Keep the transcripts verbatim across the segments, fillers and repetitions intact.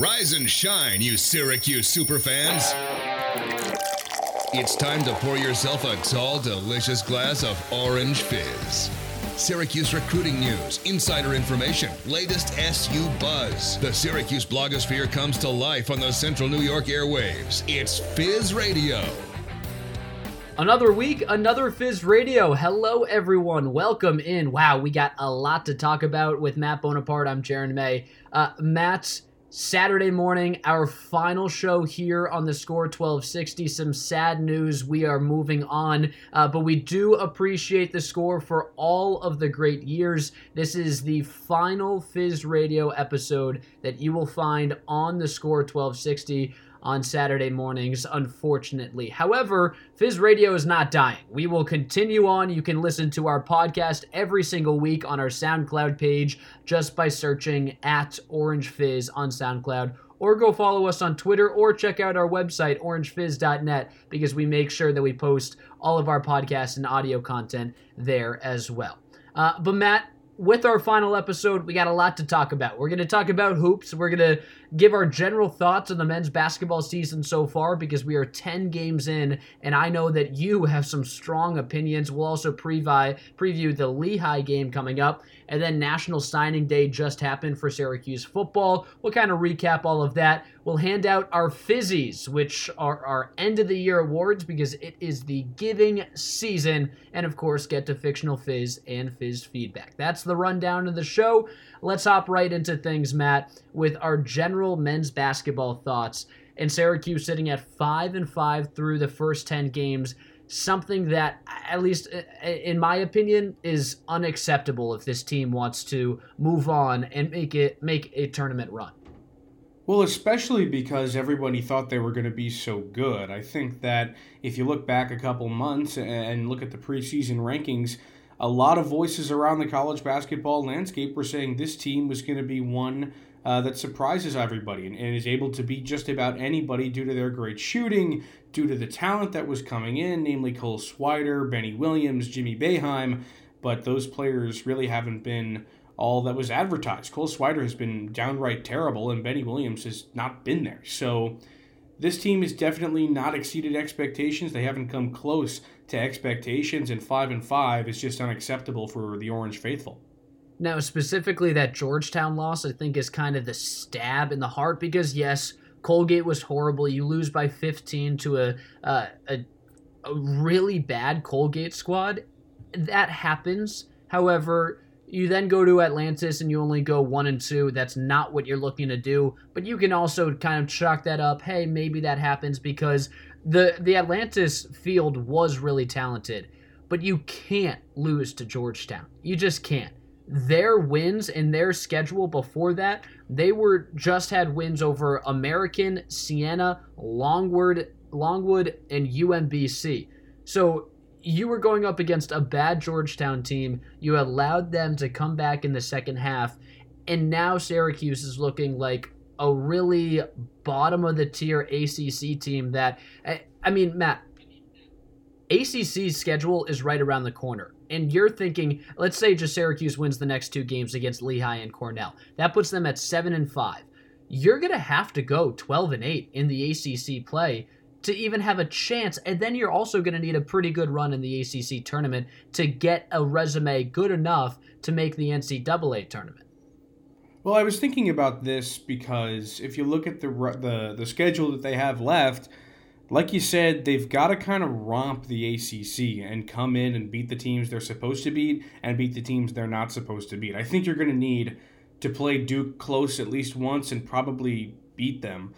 Rise and shine, you Syracuse superfans. It's time to pour yourself a tall, delicious glass of orange fizz. Syracuse recruiting news, insider information, latest S U buzz. The Syracuse blogosphere comes to life on the Central New York airwaves. It's Fizz Radio. Another week, another Fizz Radio. Hello, everyone. Welcome in. Wow, we got a lot to talk about with Matt Bonaparte. I'm Jaren May. Uh, Matt's Saturday morning, our final show here on The Score twelve sixty. Some sad news. We are moving on, uh, but we do appreciate The Score for all of the great years. This is the final Fizz Radio episode that you will find on The Score twelve sixty on Saturday mornings, unfortunately. However, Fizz Radio is not dying. We will continue on. You can listen to our podcast every single week on our SoundCloud page just by searching at Orange Fizz on SoundCloud, or go follow us on Twitter, or check out our website, orange fizz dot net, because we make sure that we post all of our podcasts and audio content there as well. Uh, but Matt, with our final episode, we got a lot to talk about. We're going to talk about hoops. We're going to give our general thoughts on the men's basketball season so far, because we are ten games in, and I know that you have some strong opinions. We'll also previ- preview the Lehigh game coming up, and then National Signing Day just happened for Syracuse football. We'll kind of recap all of that. We'll hand out our Fizzies, which are our end-of-the-year awards, because it is the giving season, and, of course, get to Fictional Fizz and Fizz Feedback. That's the The rundown of the show. Let's hop right into things, Matt, with our general men's basketball thoughts. And Syracuse sitting at five and five through the first ten games, something that, at least in my opinion, is unacceptable if this team wants to move on and make it make a tournament run. Well, especially because everybody thought they were going to be so good. I think that if you look back a couple months and look at the preseason rankings, a lot of voices around the college basketball landscape were saying this team was going to be one uh, that surprises everybody and, and is able to beat just about anybody due to their great shooting, due to the talent that was coming in, namely Cole Swider, Benny Williams, Jimmy Boeheim, but those players really haven't been all that was advertised. Cole Swider has been downright terrible, and Benny Williams has not been there. So this team has definitely not exceeded expectations. They haven't come close to expectations, and five and five is just unacceptable for the Orange faithful. Now, specifically that Georgetown loss, I think, is kind of the stab in the heart, because yes, Colgate was horrible. You lose by fifteen to a uh, a, a really bad Colgate squad. That happens. However, you then go to Atlantis and you only go one and two. That's not what you're looking to do. But you can also kind of chalk that up. Hey, maybe that happens because the, the Atlantis field was really talented. But you can't lose to Georgetown. You just can't. Their wins and their schedule before that, they were just had wins over American, Siena, Longwood, Longwood, and U M B C. So you were going up against a bad Georgetown team. You allowed them to come back in the second half, and now Syracuse is looking like a really bottom-of-the-tier A C C team that, I, I mean, Matt, A C C's schedule is right around the corner, and you're thinking, let's say just Syracuse wins the next two games against Lehigh and Cornell. That puts them at seven and five. You're going to have to go twelve and eight in the A C C play to even have a chance, and then you're also going to need a pretty good run in the A C C tournament to get a resume good enough to make the N C double A tournament. Well, I was thinking about this because if you look at the the, the schedule that they have left, like you said, they've got to kind of romp the A C C and come in and beat the teams they're supposed to beat and beat the teams they're not supposed to beat. I think you're going to need to play Duke close at least once and probably beat them.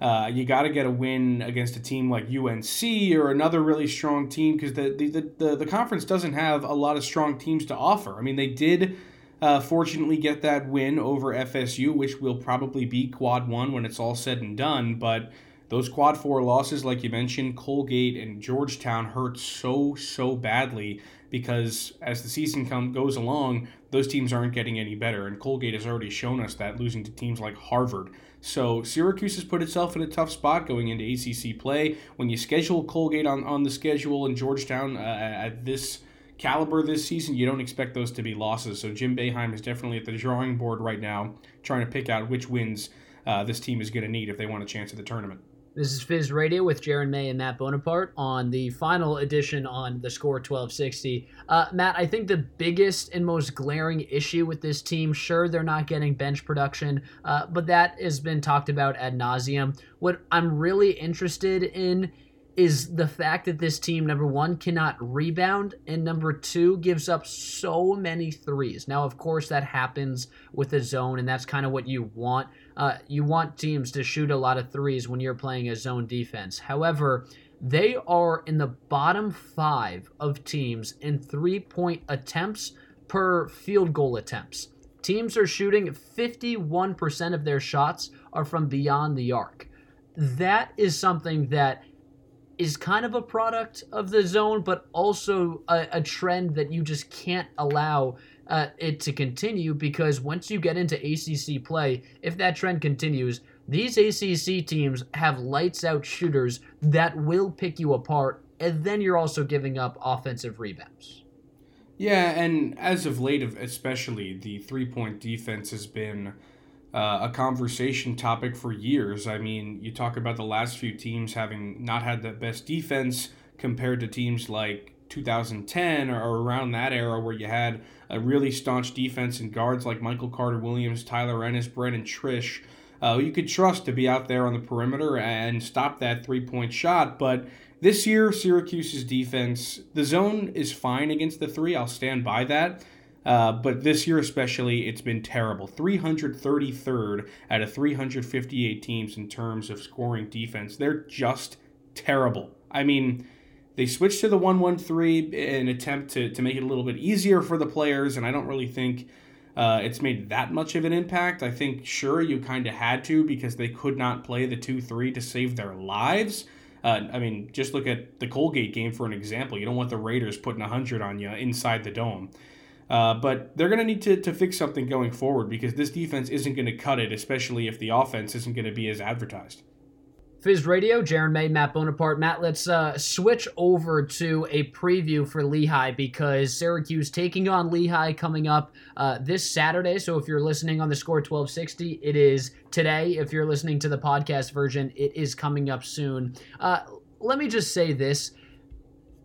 Uh, you got to get a win against a team like U N C or another really strong team, because the the, the the the conference doesn't have a lot of strong teams to offer. I mean, they did uh, fortunately get that win over F S U, which will probably be quad one when it's all said and done. But those quad four losses, like you mentioned, Colgate and Georgetown hurt so, so badly, because as the season come, goes along, those teams aren't getting any better. And Colgate has already shown us that, losing to teams like Harvard. So Syracuse has put itself in a tough spot going into A C C play. When you schedule Colgate on, on the schedule and Georgetown uh, at this caliber this season, you don't expect those to be losses. So Jim Boeheim is definitely at the drawing board right now, trying to pick out which wins uh, this team is going to need if they want a chance at the tournament. This is Fizz Radio with Jaren May and Matt Bonaparte on the final edition on The Score twelve sixty. Uh, Matt, I think the biggest and most glaring issue with this team, sure, they're not getting bench production, uh, but that has been talked about ad nauseum. What I'm really interested in is the fact that this team, number one, cannot rebound, and number two, gives up so many threes. Now, of course, that happens with a zone, and that's kind of what you want. Uh, you want teams to shoot a lot of threes when you're playing a zone defense. However, they are in the bottom five of teams in three-point attempts per field goal attempts. Teams are shooting fifty-one percent of their shots are from beyond the arc. That is something that is kind of a product of the zone, but also a, a trend that you just can't allow uh, it to continue, because once you get into A C C play, if that trend continues, these A C C teams have lights-out shooters that will pick you apart, and then you're also giving up offensive rebounds. Yeah, and as of late, especially, the three-point defense has been Uh, a conversation topic for years. I mean, you talk about the last few teams having not had the best defense compared to teams like two thousand ten or around that era, where you had a really staunch defense and guards like Michael Carter-Williams, Tyler Ennis, Brennan Trish, uh, you could trust to be out there on the perimeter and stop that three-point shot. But this year, Syracuse's defense, the zone is fine against the three. I'll stand by that. Uh, but this year especially, it's been terrible. three hundred thirty-third out of three hundred fifty-eight teams in terms of scoring defense. They're just terrible. I mean, they switched to the one one three in an attempt to, to make it a little bit easier for the players, and I don't really think uh, it's made that much of an impact. I think, sure, you kind of had to, because they could not play the two three to save their lives. Uh, I mean, just look at the Colgate game for an example. You don't want the Raiders putting one hundred on you inside the dome. Uh, but they're going to need to to fix something going forward, because this defense isn't going to cut it, especially if the offense isn't going to be as advertised. Fizz Radio, Jaren May, Matt Bonaparte. Matt, let's uh, switch over to a preview for Lehigh, because Syracuse taking on Lehigh coming up uh, this Saturday. So if you're listening on The Score twelve sixty, it is today. If you're listening to the podcast version, it is coming up soon. Uh, let me just say this.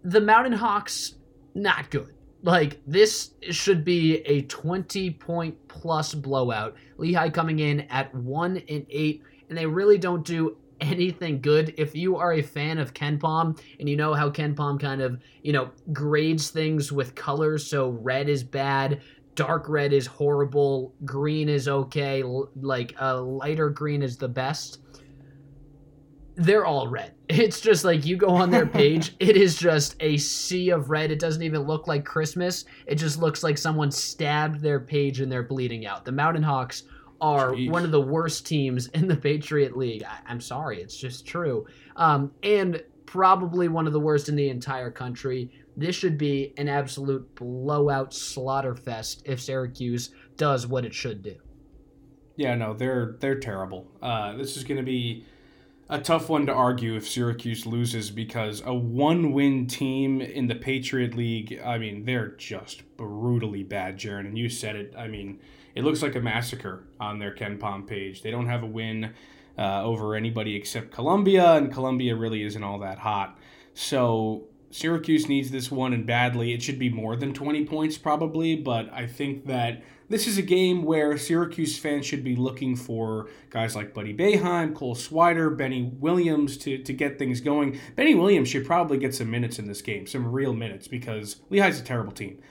The Mountain Hawks, not good. Like, this should be a twenty-point-plus blowout. Lehigh coming in at one and eight, and eight, and they really don't do anything good. If you are a fan of KenPom, and you know how KenPom kind of, you know, grades things with colors, so red is bad, dark red is horrible, green is okay, like, uh, lighter green is the best. They're all red. It's just like you go on their page, it is just a sea of red. It doesn't even look like Christmas. It just looks like someone stabbed their page and they're bleeding out. The Mountain Hawks are Jeez. one of the worst teams in the Patriot League. I- I'm sorry, it's just true. Um, and probably one of the worst in the entire country. This should be an absolute blowout slaughter fest if Syracuse does what it should do. Yeah, no, they're, they're terrible. Uh, this is going to be a tough one to argue if Syracuse loses, because a one-win team in the Patriot League, I mean, they're just brutally bad, Jaren, and you said it. I mean, it looks like a massacre on their KenPom page. They don't have a win uh, over anybody except Columbia, and Columbia really isn't all that hot. So Syracuse needs this one, and badly. It should be more than twenty points probably, but I think that this is a game where Syracuse fans should be looking for guys like Buddy Boeheim, Cole Swider, Benny Williams to, to get things going. Benny Williams should probably get some minutes in this game, some real minutes, because Lehigh's a terrible team.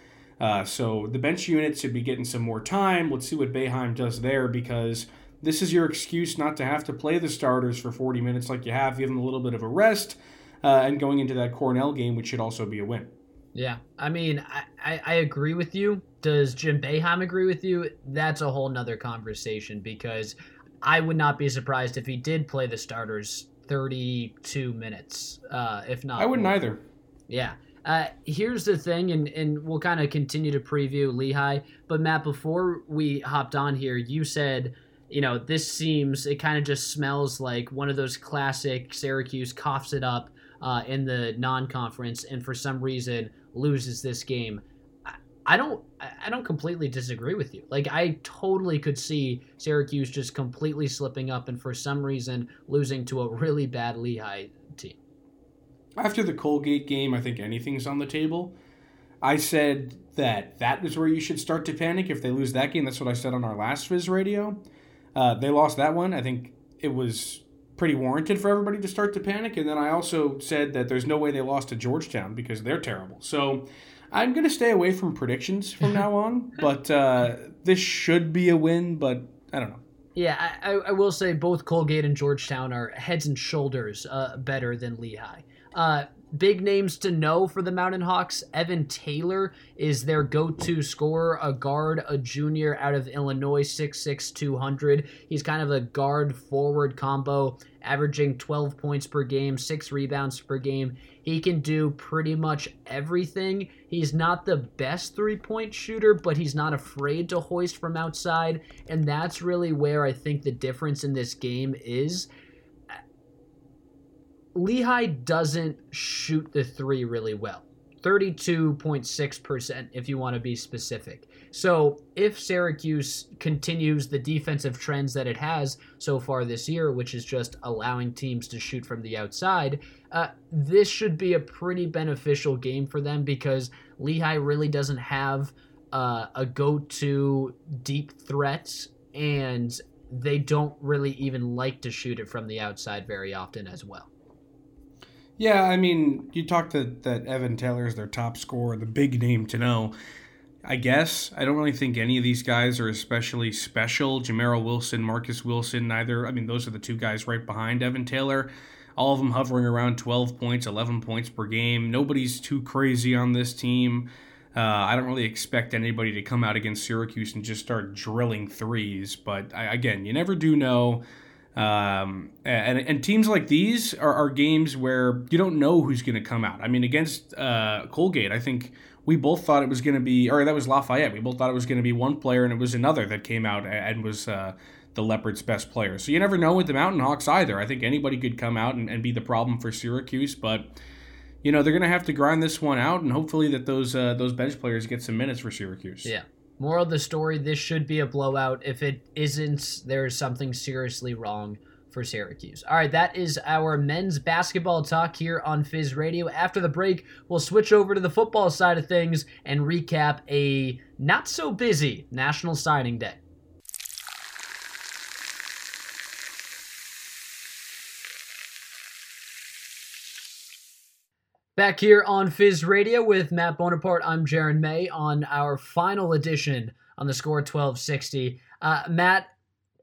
Uh, so the bench unit should be getting some more time. Let's see what Boeheim does there, because this is your excuse not to have to play the starters for forty minutes like you have. Give them a little bit of a rest, uh, and going into that Cornell game, which should also be a win. Yeah, I mean, I, I, I agree with you. Does Jim Boeheim agree with you? That's a whole nother conversation, because I would not be surprised if he did play the starters thirty-two minutes, uh, if not. I wouldn't more. either. Yeah. Uh, here's the thing, and, and we'll kind of continue to preview Lehigh. But, Matt, before we hopped on here, you said, you know, this seems, it kind of just smells like one of those classic Syracuse coughs it up Uh, in the non-conference, and for some reason loses this game. I, I don't I don't completely disagree with you. Like, I totally could see Syracuse just completely slipping up and for some reason losing to a really bad Lehigh team. After the Colgate game, I think anything's on the table. I said that that is where you should start to panic if they lose that game. That's what I said on our last Fizz Radio. Uh, they lost that one. I think it was pretty warranted for everybody to start to panic. And then I also said that there's no way they lost to Georgetown because they're terrible. So I'm going to stay away from predictions from now on, but uh, this should be a win, but I don't know. Yeah, I, I will say both Colgate and Georgetown are heads and shoulders uh, better than Lehigh. Uh, big names to know for the Mountain Hawks. Evan Taylor is their go-to scorer, a guard, a junior out of Illinois, six six, two hundred. He's kind of a guard-forward combo, averaging twelve points per game, six rebounds per game. He can do pretty much everything. He's not the best three-point shooter, but he's not afraid to hoist from outside, and that's really where I think the difference in this game is. Lehigh doesn't shoot the three really well. thirty-two point six percent if you want to be specific. So if Syracuse continues the defensive trends that it has so far this year, which is just allowing teams to shoot from the outside, uh, this should be a pretty beneficial game for them because Lehigh really doesn't have uh, a go-to deep threat, and they don't really even like to shoot it from the outside very often as well. Yeah, I mean, you talked to, that Evan Taylor is their top scorer, the big name to know. I guess I don't really think any of these guys are especially special. Jamero Wilson, Marcus Wilson, neither. I mean, those are the two guys right behind Evan Taylor. All of them hovering around twelve points, eleven points per game. Nobody's too crazy on this team. Uh, I don't really expect anybody to come out against Syracuse and just start drilling threes. But I, again, you never do know. Um, and, and teams like these are, are games where you don't know who's going to come out. I mean, against uh, Colgate, I think we both thought it was going to be, or that was Lafayette. We both thought it was going to be one player, and it was another that came out and was uh, the Leopards' best player. So you never know with the Mountain Hawks either. I think anybody could come out and, and be the problem for Syracuse, but you know they're going to have to grind this one out, and hopefully that those uh, those bench players get some minutes for Syracuse. Yeah. Moral of the story, this should be a blowout. If it isn't, there is something seriously wrong for Syracuse. All right, that is our men's basketball talk here on Fizz Radio. After the break, we'll switch over to the football side of things and recap a not-so-busy National Signing Day. Back here on Fizz Radio with Matt Bonaparte, I'm Jaren May on our final edition on The Score twelve sixty. Uh, Matt,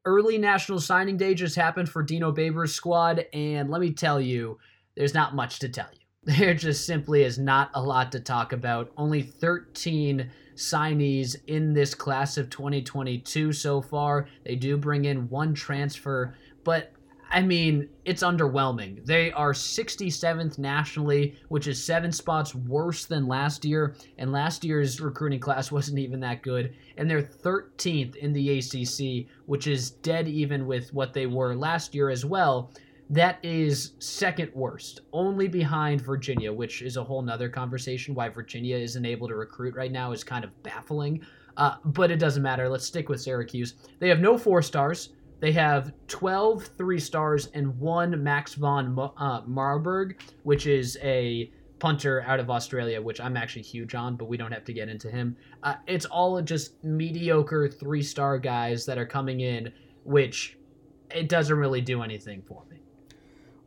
early National Signing Day just happened for Dino Babers' squad, and let me tell you, there's not much to tell you. There just simply is not a lot to talk about. Only thirteen signees in this class of twenty twenty-two so far. They do bring in one transfer, but I mean, it's underwhelming. They are sixty-seventh nationally, which is seven spots worse than last year, and last year's recruiting class wasn't even that good, and they're thirteenth in the A C C, which is dead even with what they were last year as well. That is second worst, only behind Virginia, which is a whole nother conversation. Why Virginia isn't able to recruit right now is kind of baffling, uh, but it doesn't matter. Let's stick with Syracuse. They have no four stars. They have twelve three-stars and one Max von uh, Marburg, which is a punter out of Australia, which I'm actually huge on, but we don't have to get into him. Uh, it's all just mediocre three-star guys that are coming in, which it doesn't really do anything for me.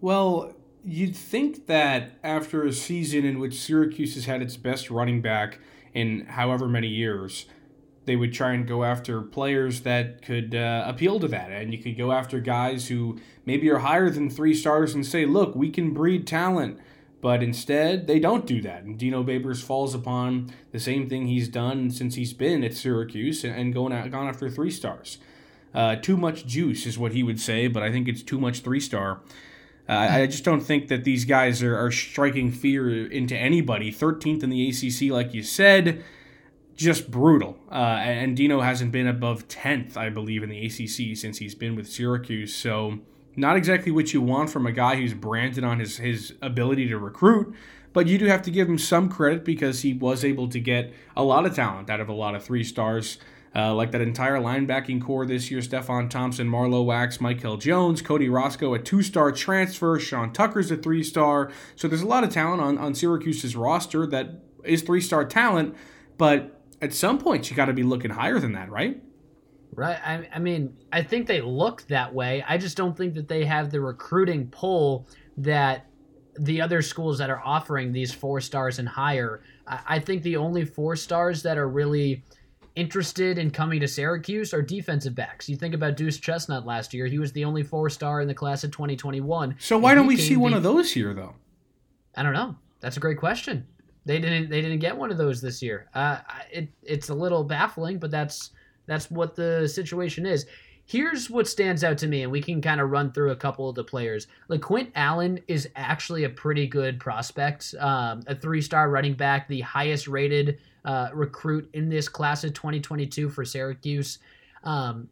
Well, you'd think that after a season in which Syracuse has had its best running back in however many years, they would try and go after players that could uh, appeal to that. And you could go after guys who maybe are higher than three stars and say, look, we can breed talent. But instead, they don't do that. And Dino Babers falls upon the same thing he's done since he's been at Syracuse and going out, gone after three stars. Uh, too much juice is what he would say, but I think it's too much three-star. Uh, I just don't think that these guys are, are striking fear into anybody. thirteenth in the A C C, like you said. Just brutal. Uh, and Dino hasn't been above tenth, I believe, in the A C C since he's been with Syracuse. So not exactly what you want from a guy who's branded on his, his ability to recruit, But you do have to give him some credit because he was able to get a lot of talent out of a lot of three stars, uh, like that entire linebacking core this year, Stephon Thompson, Marlo Wax, Michael Jones, Cody Roscoe, a two-star transfer, Sean Tucker's a three-star. So there's a lot of talent on, on Syracuse's roster that is three-star talent, but at some point you got to be looking higher than that, right? Right. I, I mean, I think they look that way. I just don't think that they have the recruiting pull that the other schools that are offering these four stars and higher. I, I think the only four stars that are really interested in coming to Syracuse are defensive backs. You think about Deuce Chestnut last year. He was the only four-star in the class of twenty twenty-one. So why don't we see one of those here, though? I don't know. That's a great question. They didn't They didn't get one of those this year. Uh, it, it's a little baffling, but that's... That's what the situation is. Here's what stands out to me, and we can kind of run through a couple of the players. LaQuint Allen is actually a pretty good prospect, um, a three-star running back, the highest-rated uh, recruit in this class of twenty twenty-two for Syracuse. Um,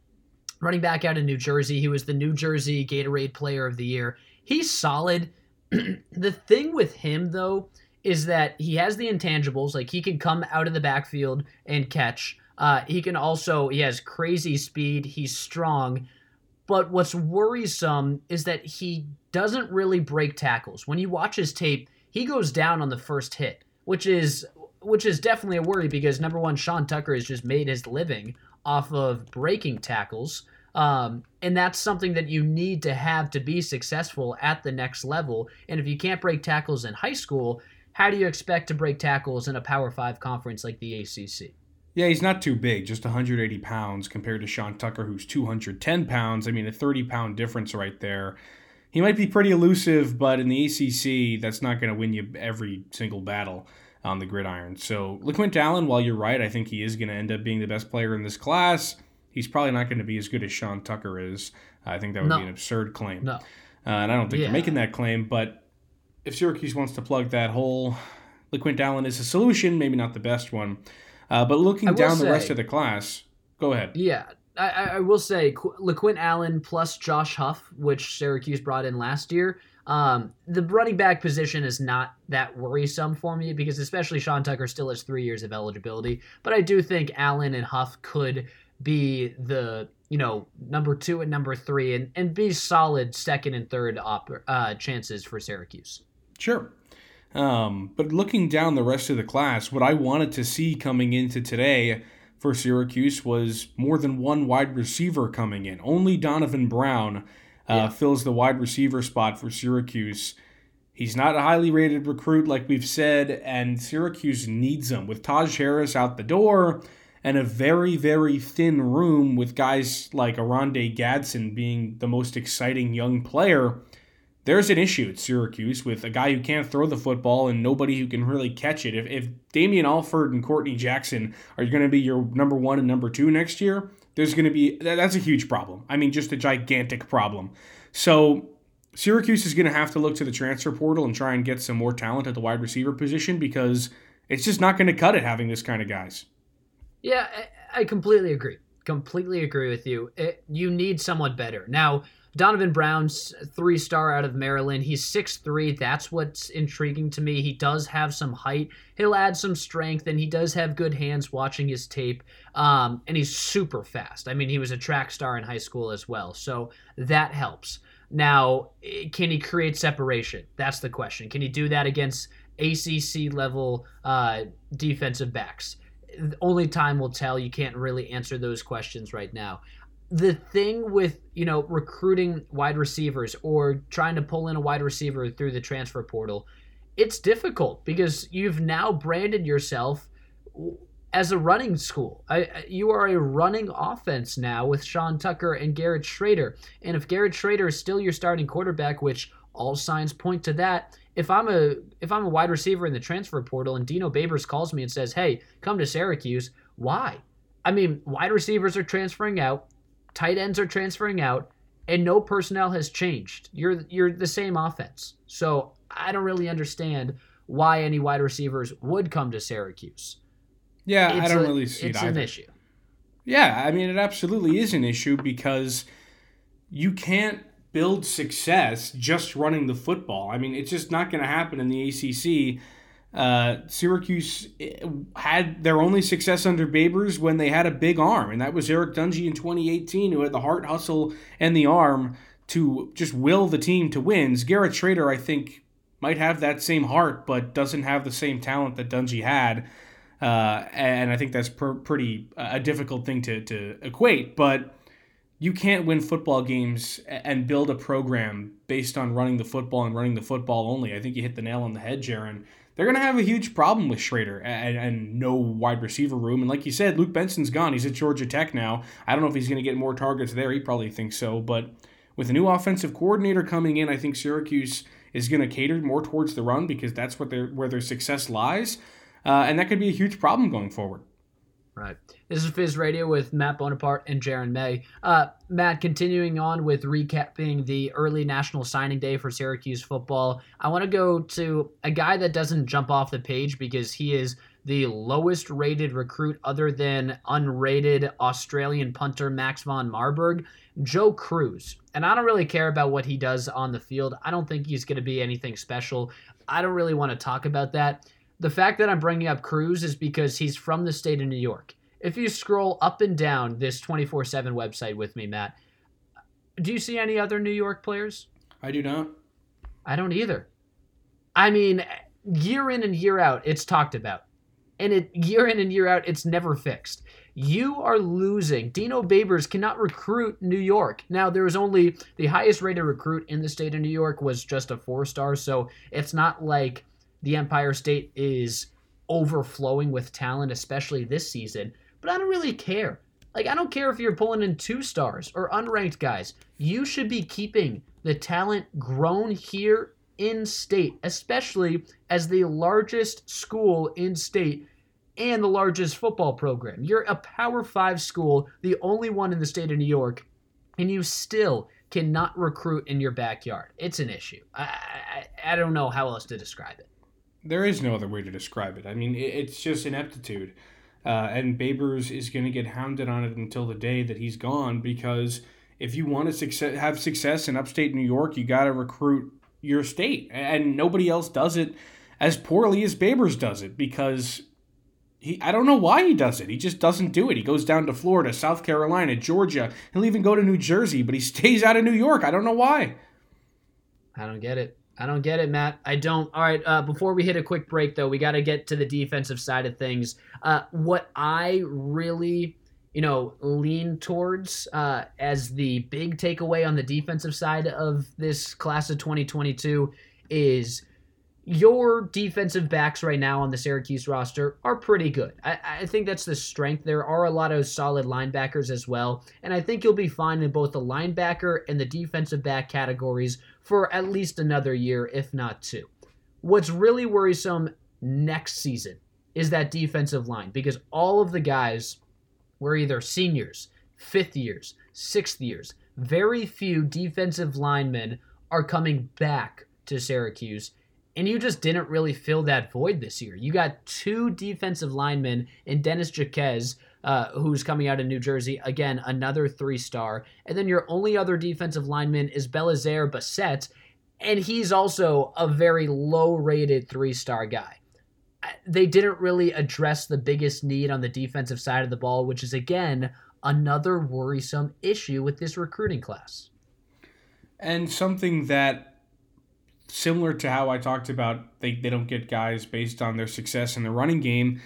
running back out of New Jersey, he was the New Jersey Gatorade Player of the Year. He's solid. The thing with him, though, is that he has the intangibles. Like, he can come out of the backfield and catch. Uh, he can also, he has crazy speed, he's strong, but what's worrisome is that he doesn't really break tackles. When you watch his tape, he goes down on the first hit, which is which is definitely a worry because, number one, Sean Tucker has just made his living off of breaking tackles, um, and that's something that you need to have to be successful at the next level, and if you can't break tackles in high school, how do you expect to break tackles in a Power Five conference like the A C C? Yeah, he's not too big, just one hundred eighty pounds compared to Sean Tucker, who's two hundred ten pounds. I mean, a thirty-pound difference right there. He might be pretty elusive, but in the A C C, that's not going to win you every single battle on the gridiron. So LaQuint Allen, while you're right, I think he is going to end up being the best player in this class. He's probably not going to be as good as Sean Tucker is. I think that would no. be an absurd claim. No. Uh, and I don't think yeah. they're making that claim, but if Syracuse wants to plug that hole, LaQuint Allen is a solution, maybe not the best one. Uh, but looking down say, the rest of the class, go ahead. Yeah, I, I will say LaQuint Allen plus Josh Huff, which Syracuse brought in last year, um, the running back position is not that worrisome for me because especially Sean Tucker still has three years of eligibility. But I do think Allen and Huff could be the, you know, number two and number three and, and be solid second and third op- uh, chances for Syracuse. Sure. Um, but looking down the rest of the class, what I wanted to see coming into today for Syracuse was more than one wide receiver coming in. Only Donovan Brown uh, yeah. fills the wide receiver spot for Syracuse. He's not a highly rated recruit, like we've said, and Syracuse needs him. With Taj Harris out the door and a very, very thin room with guys like Arondé Gadsden being the most exciting young player, there's an issue at Syracuse with a guy who can't throw the football and nobody who can really catch it. If if Damian Alford and Courtney Jackson are going to be your number one and number two next year, there's going to be that, that's a huge problem. I mean, just a gigantic problem. So Syracuse is going to have to look to the transfer portal and try and get some more talent at the wide receiver position because it's just not going to cut it having this kind of guys. Yeah, I, I completely agree. Completely agree with you. It, you need someone better. Now, Donovan Brown's three-star out of Maryland. He's six three. That's what's intriguing to me. He does have some height. He'll add some strength, and he does have good hands watching his tape. Um, and he's super fast. I mean, he was a track star in high school as well, so that helps. Now, can he create separation? That's the question. Can he do that against A C C-level uh, defensive backs? Only time will tell. You can't really answer those questions right now. The thing with, you know, recruiting wide receivers or trying to pull in a wide receiver through the transfer portal, it's difficult because you've now branded yourself as a running school. I, you are a running offense now with Sean Tucker and Garrett Shrader. And if Garrett Shrader is still your starting quarterback, which all signs point to that, if I'm a if I'm a wide receiver in the transfer portal and Dino Babers calls me and says, hey, come to Syracuse, why? I mean, wide receivers are transferring out. Tight ends are transferring out, and no personnel has changed. You're you're the same offense. So I don't really understand why any wide receivers would come to Syracuse. Yeah, it's I don't a, really see it's it either. It's an issue. Yeah, I mean, it absolutely is an issue because you can't build success just running the football. I mean, it's just not going to happen in the A C C. Uh, Syracuse had their only success under Babers when they had a big arm, and that was Eric Dungy in twenty eighteen, who had the heart, hustle, and the arm to just will the team to wins. Garrett Shrader, I think, might have that same heart, but doesn't have the same talent that Dungy had. Uh, and I think that's per- pretty uh, a difficult thing to, to equate, but you can't win football games and build a program based on running the football and running the football only. I think you hit the nail on the head, Jaren. They're going to have a huge problem with Shrader and, and no wide receiver room. And like you said, Luke Benson's gone. He's at Georgia Tech now. I don't know if he's going to get more targets there. He probably thinks so. But with a new offensive coordinator coming in, I think Syracuse is going to cater more towards the run because that's what their where their success lies. Uh, and that could be a huge problem going forward. Right. This is Fizz Radio with Matt Bonaparte and Jaren May. Uh, Matt, continuing on with recapping the early National Signing Day for Syracuse football, I want to go to a guy that doesn't jump off the page because he is the lowest rated recruit other than unrated Australian punter Max von Marburg, Joe Cruz. And I don't really care about what he does on the field. I don't think he's going to be anything special. I don't really want to talk about that. The fact that I'm bringing up Cruz is because he's from the state of New York. If you scroll up and down this twenty-four seven website with me, Matt, do you see any other New York players? I do not. I don't either. I mean, year in and year out, it's talked about. And it year in and year out, it's never fixed. You are losing. Dino Babers cannot recruit New York. Now, there was only the highest rated recruit in the state of New York was just a four-star, so it's not like the Empire State is overflowing with talent, especially this season. But I don't really care. Like, I don't care if you're pulling in two stars or unranked guys. You should be keeping the talent grown here in state, especially as the largest school in state and the largest football program. You're a Power Five school, the only one in the state of New York, and you still cannot recruit in your backyard. It's an issue. I, I, I don't know how else to describe it. There is no other way to describe it. I mean, it's just ineptitude. Uh, and Babers is going to get hounded on it until the day that he's gone, because if you want to success, have success in upstate New York, you got to recruit your state. And nobody else does it as poorly as Babers does it, because he I don't know why he does it. He just doesn't do it. He goes down to Florida, South Carolina, Georgia. He'll even go to New Jersey, but he stays out of New York. I don't know why. I don't get it. I don't get it, Matt. I don't. All right, uh, before we hit a quick break, though, we got to get to the defensive side of things. Uh, what I really, you know, lean towards uh, as the big takeaway on the defensive side of this class of twenty twenty-two is your defensive backs right now on the Syracuse roster are pretty good. I, I think that's the strength. There are a lot of solid linebackers as well, and I think you'll be fine in both the linebacker and the defensive back categories for at least another year, if not two. What's really worrisome next season is that defensive line, because all of the guys were either seniors, fifth years, sixth years. Very few defensive linemen are coming back to Syracuse. And you just didn't really fill that void this year. You got two defensive linemen in Dennis Jaquez, uh, who's coming out of New Jersey. Again, another three-star. And then your only other defensive lineman is Belizaire Bassett, and he's also a very low-rated three-star guy. They didn't really address the biggest need on the defensive side of the ball, which is, again, another worrisome issue with this recruiting class. And something that, similar to how I talked about they, they don't get guys based on their success in the running game,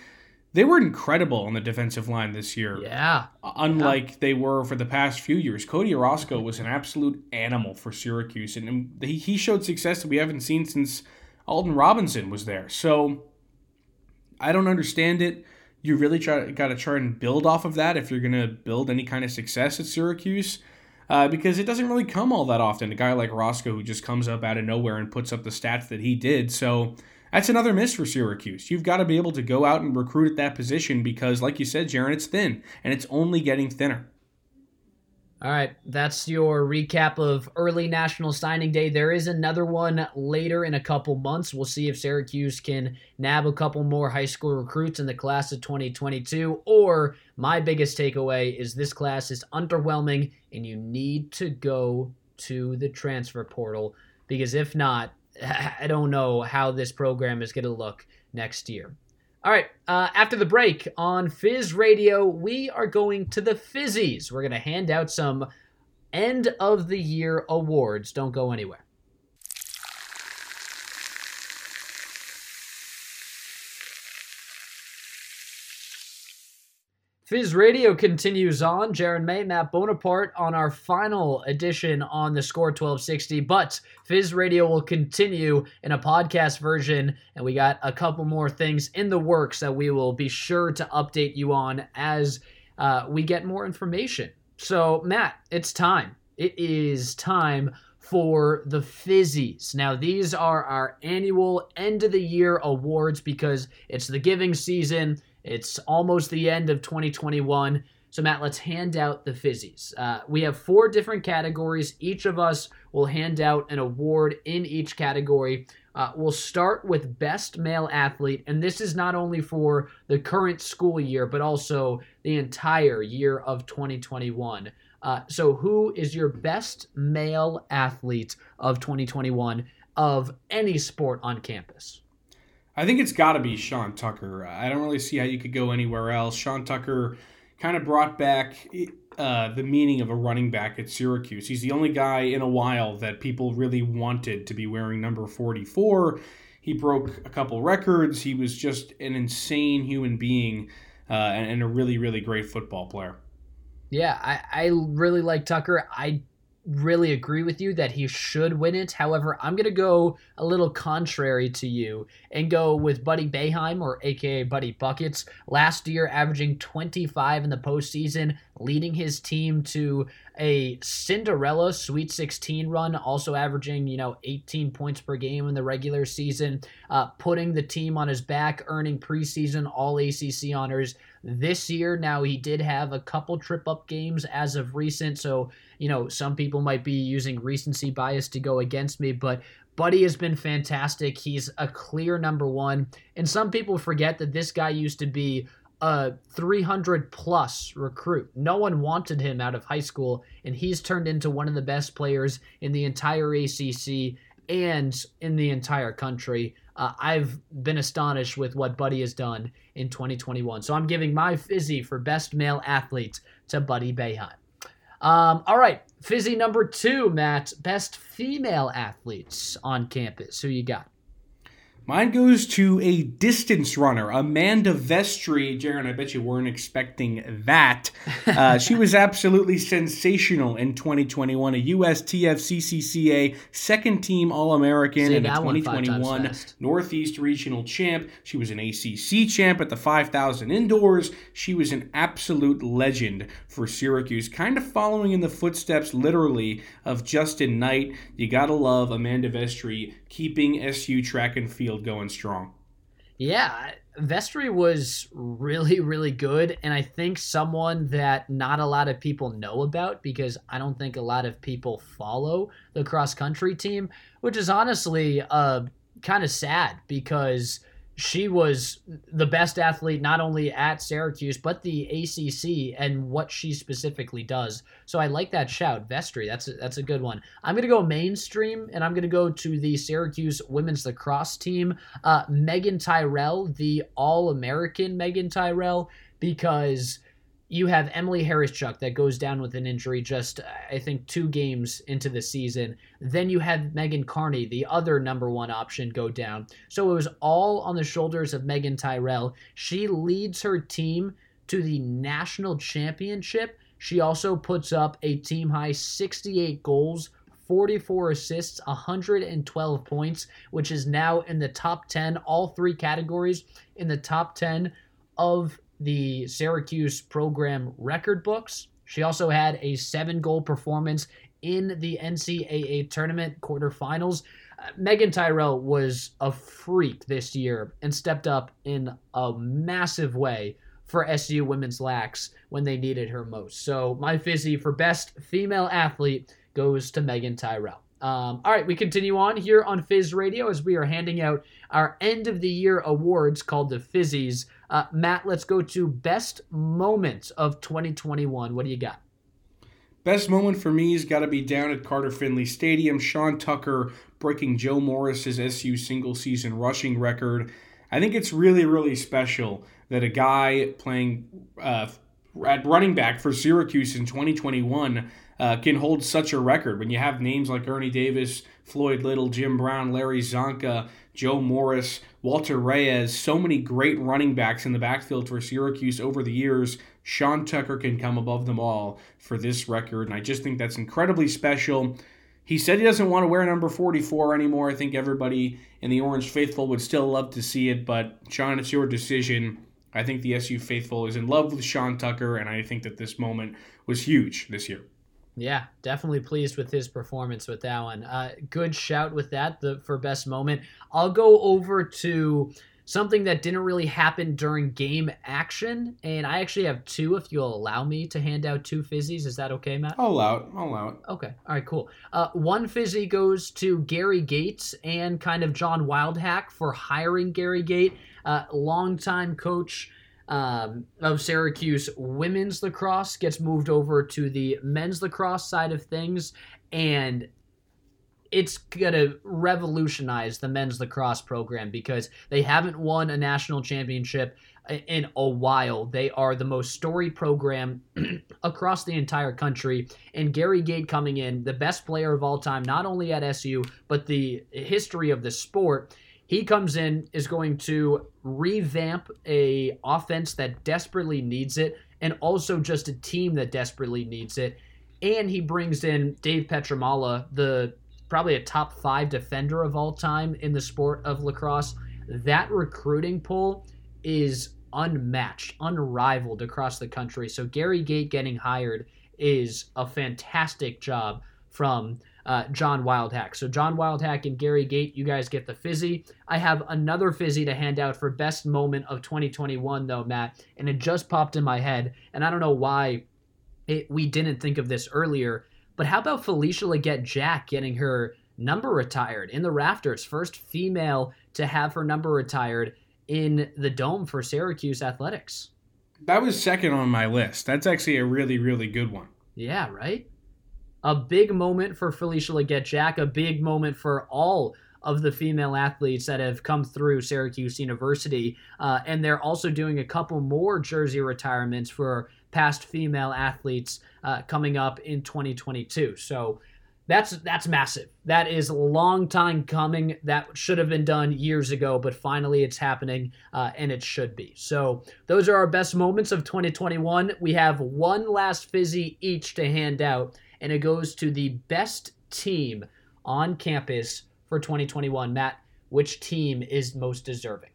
they were incredible on the defensive line this year. Yeah. Unlike yeah. they were for the past few years. Cody Orozco was an absolute animal for Syracuse, and he, he showed success that we haven't seen since Alden Robinson was there. So I don't understand it. You really try got to try and build off of that if you're going to build any kind of success at Syracuse. Uh, because it doesn't really come all that often, a guy like Roscoe who just comes up out of nowhere and puts up the stats that he did. So that's another miss for Syracuse. You've got to be able to go out and recruit at that position because, like you said, Jaren, it's thin, and it's only getting thinner. All right, that's your recap of early National Signing Day. There is another one later in a couple months. We'll see if Syracuse can nab a couple more high school recruits in the class of twenty twenty-two, or my biggest takeaway is this class is underwhelming and you need to go to the transfer portal, because if not, I don't know how this program is going to look next year. All right, uh, after the break on Fizz Radio, we are going to the Fizzies. We're going to hand out some end-of-the-year awards. Don't go anywhere. Fizz Radio continues on. Jaren May, Matt Bonaparte on our final edition on The Score twelve sixty, but Fizz Radio will continue in a podcast version, and we got a couple more things in the works that we will be sure to update you on as uh, we get more information. So, Matt, it's time. It is time for the Fizzies. Now, these are our annual end-of-the-year awards because it's the giving season. It's almost the end of twenty twenty-one. So, Matt, let's hand out the Fizzies. Uh, we have four different categories. Each of us will hand out an award in each category. Uh, we'll start with Best Male Athlete, and this is not only for the current school year, but also the entire year of twenty twenty-one. Uh, so who is your Best Male Athlete of twenty twenty-one of any sport on campus? I think it's got to be Sean Tucker. I don't really see how you could go anywhere else. Sean Tucker kind of brought back uh, the meaning of a running back at Syracuse. He's the only guy in a while that people really wanted to be wearing number forty-four. He broke a couple records. He was just an insane human being uh, and a really, really great football player. Yeah, I, I really like Tucker. I really agree with you that he should win it. However, I'm going to go a little contrary to you and go with Buddy Boeheim, or A K A Buddy Buckets, last year averaging twenty-five in the postseason, leading his team to a Cinderella Sweet sixteen run, also averaging, you know, eighteen points per game in the regular season, uh, putting the team on his back, earning preseason All A C C honors this year. Now, he did have a couple trip-up games as of recent, so, you know, some people might be using recency bias to go against me, but Buddy has been fantastic. He's a clear number one, and some people forget that this guy used to be a three hundred plus recruit. No one wanted him out of high school, and he's turned into one of the best players in the entire A C C and in the entire country. Uh, I've been astonished with what Buddy has done in twenty twenty-one. So I'm giving my Fizzy for Best Male Athlete to Buddy Boeheim. Um, all right, Fizzy number two, Matt, Best Female Athletes on campus. Who you got? Mine goes to a distance runner, Amanda Vestry. Jaren, I bet you weren't expecting that. Uh, she was absolutely sensational in twenty twenty-one, a U S T F C C C A second-team All-American and a twenty twenty-one Northeast Regional Champ. She was an A C C champ at the five thousand indoors. She was an absolute legend for Syracuse, kind of following in the footsteps, literally, of Justin Knight. You gotta love Amanda Vestry keeping S U track and field going strong. Yeah, Vestry was really, really good, and I think someone that not a lot of people know about, because I don't think a lot of people follow the cross-country team, which is honestly uh, kind of sad because she was the best athlete not only at Syracuse, but the A C C and what she specifically does. So I like that shout, Vestry. That's a, that's a good one. I'm going to go mainstream, and I'm going to go to the Syracuse women's lacrosse team. Uh, Megan Tyrell, the All-American Megan Tyrell, because you have Emily Harris-Chuck that goes down with an injury just, I think, two games into the season. Then you have Megan Carney, the other number one option, go down. So it was all on the shoulders of Megan Tyrell. She leads her team to the national championship. She also puts up a team-high sixty-eight goals, forty-four assists, one hundred twelve points, which is now in the top ten, all three categories, in the top ten of the Syracuse program record books. She also had a seven-goal performance in the N C double A tournament quarterfinals. Uh, Megan Tyrell was a freak this year and stepped up in a massive way for S U Women's Lax when they needed her most. So my Fizzy for Best Female Athlete goes to Megan Tyrell. Um, all right, we continue on here on Fizz Radio as we are handing out our end-of-the-year awards called the Fizzies. Uh, Matt, let's go to Best Moments of twenty twenty-one. What do you got? Best moment for me has got to be down at Carter Finley Stadium. Sean Tucker breaking Joe Morris's S U single-season rushing record. I think it's really, really special that a guy playing uh, at running back for Syracuse in twenty twenty-one uh, can hold such a record. When you have names like Ernie Davis, Floyd Little, Jim Brown, Larry Zonka, Joe Morris, Walter Reyes, so many great running backs in the backfield for Syracuse over the years. Sean Tucker can come above them all for this record, and I just think that's incredibly special. He said he doesn't want to wear number forty-four anymore. I think everybody in the Orange Faithful would still love to see it, but Sean, it's your decision. I think the S U Faithful is in love with Sean Tucker, and I think that this moment was huge this year. Yeah, definitely pleased with his performance with that one. Uh, good shout with that the, for best moment. I'll go over to something that didn't really happen during game action, and I actually have two if you'll allow me to hand out two fizzies. Is that okay, Matt? I'll allow it. I'll allow it. Okay. All right, cool. Uh, one fizzy goes to Gary Gates and kind of John Wildhack for hiring Gary Gate, uh, longtime coach um, of Syracuse women's lacrosse, gets moved over to the men's lacrosse side of things, and it's going to revolutionize the men's lacrosse program because they haven't won a national championship in a while. They are the most storied program across the entire country. And Gary Gate coming in, the best player of all time, not only at S U, but the history of the sport. He comes in, is going to revamp a offense that desperately needs it and also just a team that desperately needs it. And he brings in Dave Petromala, the probably a top five defender of all time in the sport of lacrosse. That recruiting pool is unmatched, unrivaled across the country. So Gary Gate getting hired is a fantastic job from uh, John Wildhack. So John Wildhack and Gary Gate, you guys get the fizzy. I have another fizzy to hand out for best moment of twenty twenty-one though, Matt, and it just popped in my head, and I don't know why it, we didn't think of this earlier. But how about Felicia Leggett Jack getting her number retired in the rafters? First female to have her number retired in the dome for Syracuse athletics. That was second on my list. That's actually a really, really good one. Yeah, right? A big moment for Felicia Leggett Jack, a big moment for all of the female athletes that have come through Syracuse University. Uh, and they're also doing a couple more jersey retirements for past female athletes uh, coming up in twenty twenty-two. So that's that's massive. That is a long time coming. That should have been done years ago, but finally it's happening, uh, and it should be. So those are our best moments of twenty twenty-one. We have one last fizzy each to hand out, and it goes to the best team on campus for twenty twenty-one. Matt, which team is most deserving?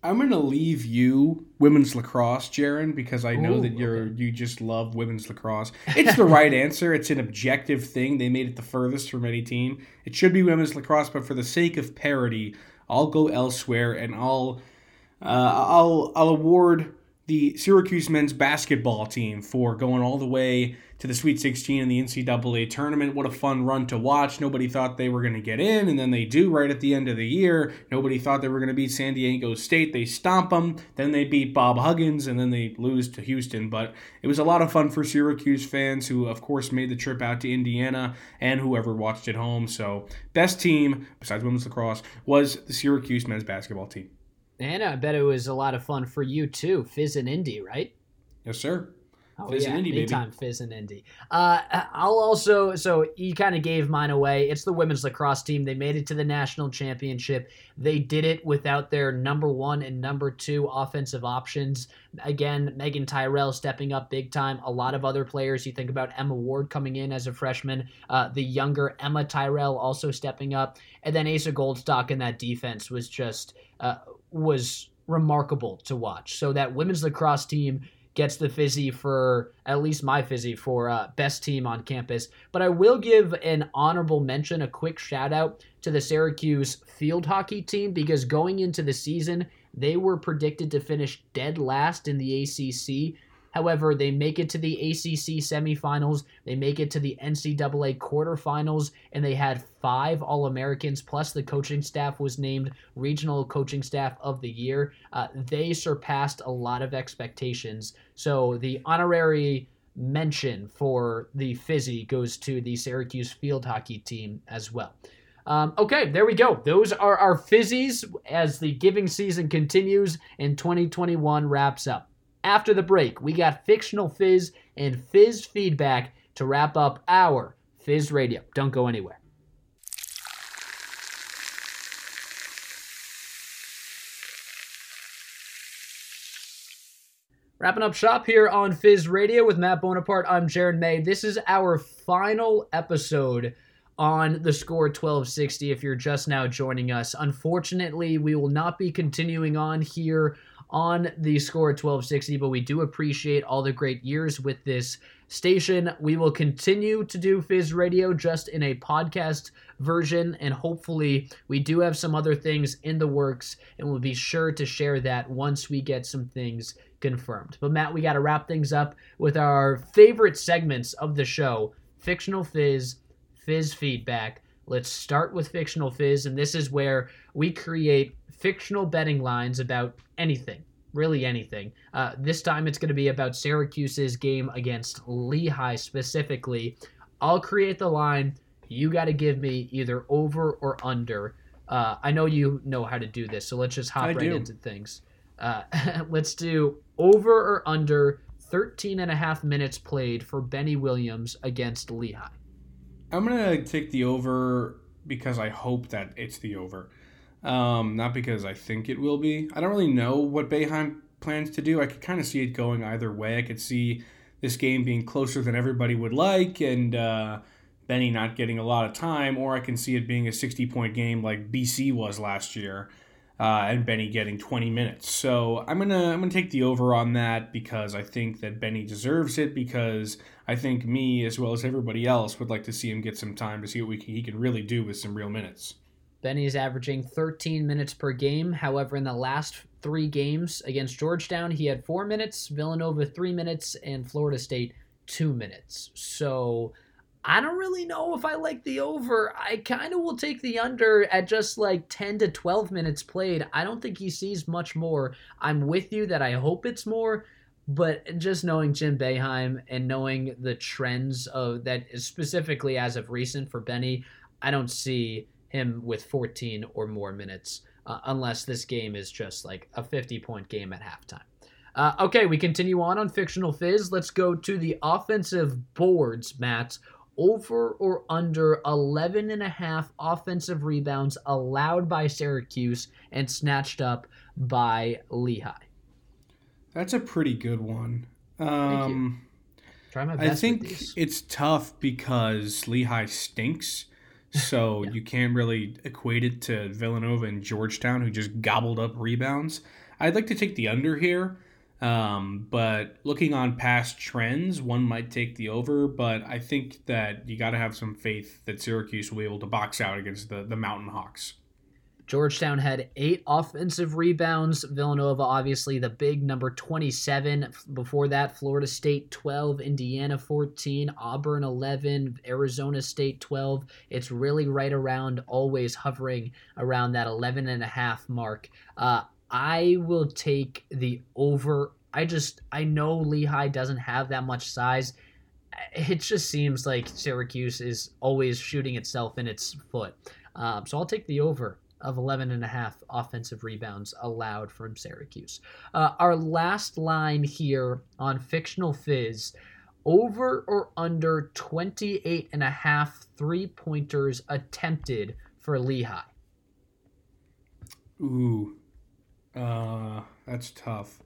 I'm going to leave you women's lacrosse, Jaren, because I know Ooh, that you're okay. you just love women's lacrosse. It's the right answer. It's an objective thing. They made it the furthest from any team. It should be women's lacrosse, but for the sake of parity, I'll go elsewhere, and I'll uh, I'll I'll award the Syracuse men's basketball team for going all the way to the Sweet sixteen in the N C double A tournament. What a fun run to watch. Nobody thought they were going to get in, and then they do right at the end of the year. Nobody thought they were going to beat San Diego State. They stomp them, then they beat Bob Huggins, and then they lose to Houston. But it was a lot of fun for Syracuse fans who, of course, made the trip out to Indiana and whoever watched at home. So best team, besides women's lacrosse, was the Syracuse men's basketball team. And I bet it was a lot of fun for you, too. Fizz and Indy, right? Yes, sir. Oh, Fizz yeah. and Indy, baby. Big time Fizz and Indy. Uh, I'll also, so you kind of gave mine away. It's the women's lacrosse team. They made it to the national championship. They did it without their number one and number two offensive options. Again, Megan Tyrell stepping up big time. A lot of other players. You think about Emma Ward coming in as a freshman. Uh, the younger Emma Tyrell also stepping up. And then Asa Goldstock in that defense was just... Uh, was remarkable to watch. So that women's lacrosse team gets the fizzy for, at least my fizzy, for uh, best team on campus. But I will give an honorable mention, a quick shout out to the Syracuse field hockey team, because going into the season, they were predicted to finish dead last in the A C C. However, they make it to the A C C semifinals, they make it to the N C double A quarterfinals, and they had five All-Americans, plus the coaching staff was named Regional Coaching Staff of the Year. Uh, they surpassed a lot of expectations. So the honorary mention for the Fizzy goes to the Syracuse field hockey team as well. Um, okay, there we go. Those are our Fizzies as the giving season continues and twenty twenty-one wraps up. After the break, we got Fictional Fizz and Fizz Feedback to wrap up our Fizz Radio. Don't go anywhere. Wrapping up shop here on Fizz Radio with Matt Bonaparte. I'm Jaren May. This is our final episode on The Score twelve sixty, if you're just now joining us. Unfortunately, we will not be continuing on here on The Score twelve sixty, but we do appreciate all the great years with this station. We will continue to do Fizz Radio just in a podcast version, and hopefully we do have some other things in the works, and we'll be sure to share that once we get some things confirmed. But Matt, we got to wrap things up with our favorite segments of the show, Fictional Fizz, Fizz Feedback. Let's start with Fictional Fizz, and this is where we create fictional betting lines about anything, really anything. Uh, this time it's going to be about Syracuse's game against Lehigh specifically. I'll create the line. You got to give me either over or under. Uh, I know you know how to do this, so let's just hop I right do. into things. Uh, let's do over or under thirteen and a half minutes played for Benny Williams against Lehigh. I'm going to take the over because I hope that it's the over, um, not because I think it will be. I don't really know what Boeheim plans to do. I could kind of see it going either way. I could see this game being closer than everybody would like and uh, Benny not getting a lot of time, or I can see it being a sixty-point game like B C was last year uh, and Benny getting twenty minutes. So I'm going to I'm gonna take the over on that because I think that Benny deserves it, because I think me, as well as everybody else, would like to see him get some time to see what we can, he can really do with some real minutes. Benny is averaging thirteen minutes per game. However, in the last three games against Georgetown, he had four minutes, Villanova three minutes, and Florida State two minutes. So I don't really know if I like the over. I kind of will take the under at just like ten to twelve minutes played. I don't think he sees much more. I'm with you that I hope it's more. But just knowing Jim Boeheim and knowing the trends of that, specifically as of recent for Benny, I don't see him with fourteen or more minutes uh, unless this game is just like a fifty-point game at halftime. Uh, okay, we continue on on Fictional Fizz. Let's go to the offensive boards, Matt. Over or under eleven and a half offensive rebounds allowed by Syracuse and snatched up by Lehigh. That's a pretty good one. Um, Thank you. Try my best. I think it's tough because Lehigh stinks, so yeah. You can't really equate it to Villanova and Georgetown, who just gobbled up rebounds. I'd like to take the under here, um, but looking on past trends, one might take the over, but I think that you got to have some faith that Syracuse will be able to box out against the, the Mountain Hawks. Georgetown had eight offensive rebounds. Villanova, obviously, the big number twenty-seven. Before that, Florida State twelve, Indiana fourteen, Auburn eleven, Arizona State twelve. It's really right around, always hovering around that eleven and a half mark. Uh, I will take the over. I just, I know Lehigh doesn't have that much size. It just seems like Syracuse is always shooting itself in its foot. Um, so I'll take the over of eleven and a half offensive rebounds allowed from Syracuse. Uh, our last line here on Fictional Fizz, over or under twenty-eight and a half three-pointers attempted for Lehigh. Ooh, uh, that's tough.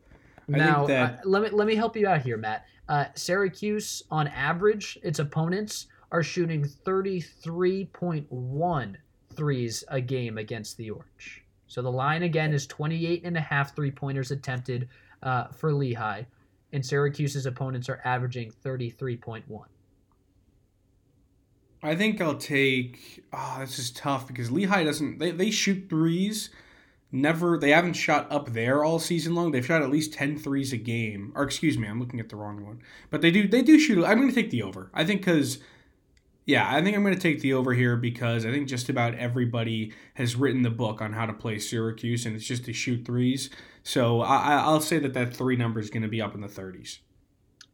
I now, think that... uh, let me let me help you out here, Matt. Uh, Syracuse, on average, its opponents are shooting thirty-three point one threes a game against the Orange. So the line again is twenty-eight and a half three-pointers attempted uh, for Lehigh, and Syracuse's opponents are averaging thirty-three point one. I think I'll take, oh, this is tough because Lehigh doesn't, they, they shoot threes, never, they haven't shot up there all season long. They've shot at least ten threes a game, or excuse me, I'm looking at the wrong one. But they do, they do shoot, I'm going to take the over. I think because Yeah, I think I'm going to take the over here because I think just about everybody has written the book on how to play Syracuse, and it's just to shoot threes. So I, I'll say that that three number is going to be up in the thirties.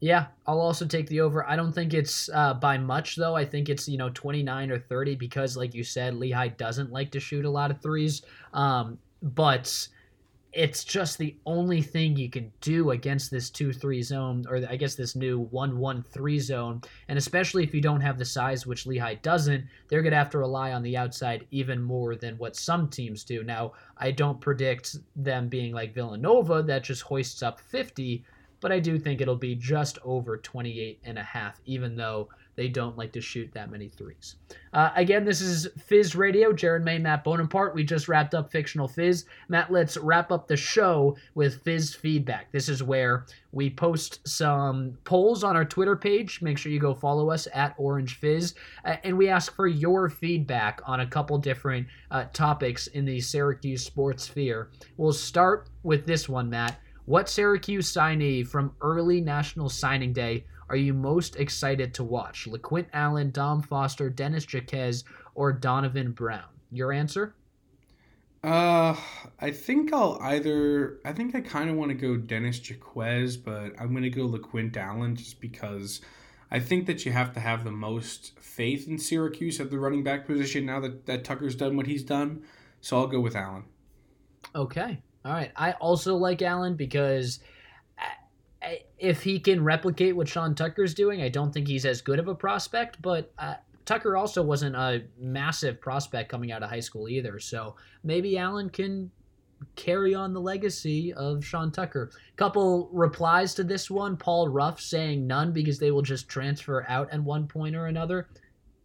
Yeah, I'll also take the over. I don't think it's uh, by much, though. I think it's, you know, twenty-nine or thirty because, like you said, Lehigh doesn't like to shoot a lot of threes. Um, but it's just the only thing you can do against this two three zone, or I guess this new one one three zone. And especially if you don't have the size, which Lehigh doesn't, they're going to have to rely on the outside even more than what some teams do. Now, I don't predict them being like Villanova that just hoists up fifty, but I do think it'll be just over twenty-eight and a half, even though they don't like to shoot that many threes. Uh, again, this is Fizz Radio, Jaren May, Matt Bonaparte. We just wrapped up Fictional Fizz. Matt, let's wrap up the show with Fizz Feedback. This is where we post some polls on our Twitter page. Make sure you go follow us at Orange Fizz. Uh, and we ask for your feedback on a couple different uh, topics in the Syracuse sports sphere. We'll start with this one, Matt. What Syracuse signee from early National Signing Day are you most excited to watch? LaQuint Allen, Dom Foster, Dennis Jaquez, or Donovan Brown? Your answer? Uh, I think I'll either... I think I kind of want to go Dennis Jaquez, but I'm going to go LaQuint Allen just because I think that you have to have the most faith in Syracuse at the running back position now that, that Tucker's done what he's done. So I'll go with Allen. Okay. All right. I also like Allen because if he can replicate what Sean Tucker's doing, I don't think he's as good of a prospect, but uh, Tucker also wasn't a massive prospect coming out of high school either. So maybe Allen can carry on the legacy of Sean Tucker. Couple replies to this one. Paul Ruff saying none because they will just transfer out at one point or another.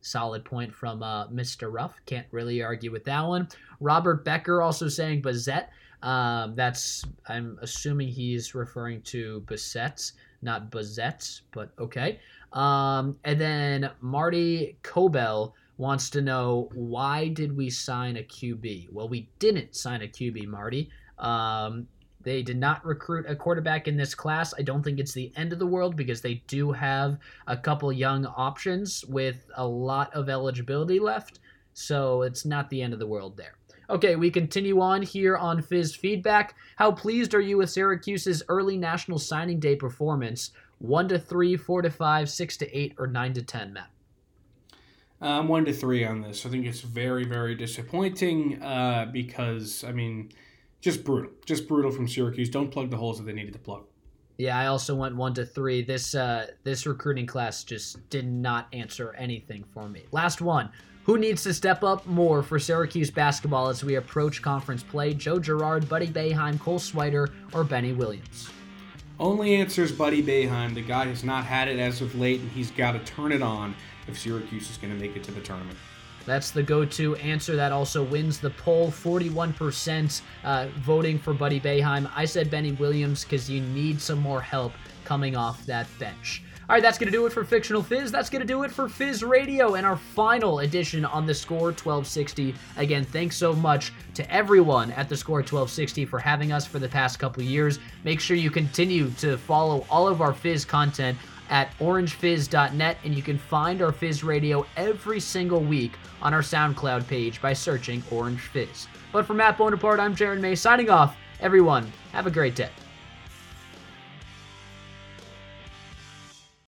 Solid point from uh, Mister Ruff. Can't really argue with that one. Robert Becker also saying Bazette. Um, that's, I'm assuming he's referring to Bissets, not Bazettes, but okay. Um, and then Marty Cobell wants to know, why did we sign a Q B? Well, we didn't sign a Q B, Marty. Um, they did not recruit a quarterback in this class. I don't think it's the end of the world because they do have a couple young options with a lot of eligibility left. So it's not the end of the world there. Okay, we continue on here on Fizz Feedback. How pleased are you with Syracuse's early National Signing Day performance? one to three, four to five, six to eight, or nine to ten, Matt? I'm one to three on this. I think it's very, very disappointing uh, because, I mean, just brutal. Just brutal from Syracuse. Don't plug the holes that they needed to plug. Yeah, I also went one to three. This uh, this recruiting class just did not answer anything for me. Last one. Who needs to step up more for Syracuse basketball as we approach conference play? Joe Girard, Buddy Boeheim, Cole Swider, or Benny Williams? Only answer is Buddy Boeheim. The guy has not had it as of late, and he's got to turn it on if Syracuse is going to make it to the tournament. That's the go-to answer. That also wins the poll. forty-one percent uh, voting for Buddy Boeheim. I said Benny Williams because you need some more help coming off that bench. All right, that's going to do it for Fictional Fizz. That's going to do it for Fizz Radio and our final edition on The Score twelve sixty. Again, thanks so much to everyone at The Score twelve sixty for having us for the past couple years. Make sure you continue to follow all of our Fizz content at orange fizz dot net, and you can find our Fizz Radio every single week on our SoundCloud page by searching Orange Fizz. But for Matt Bonaparte, I'm Jaren May signing off. Everyone, have a great day.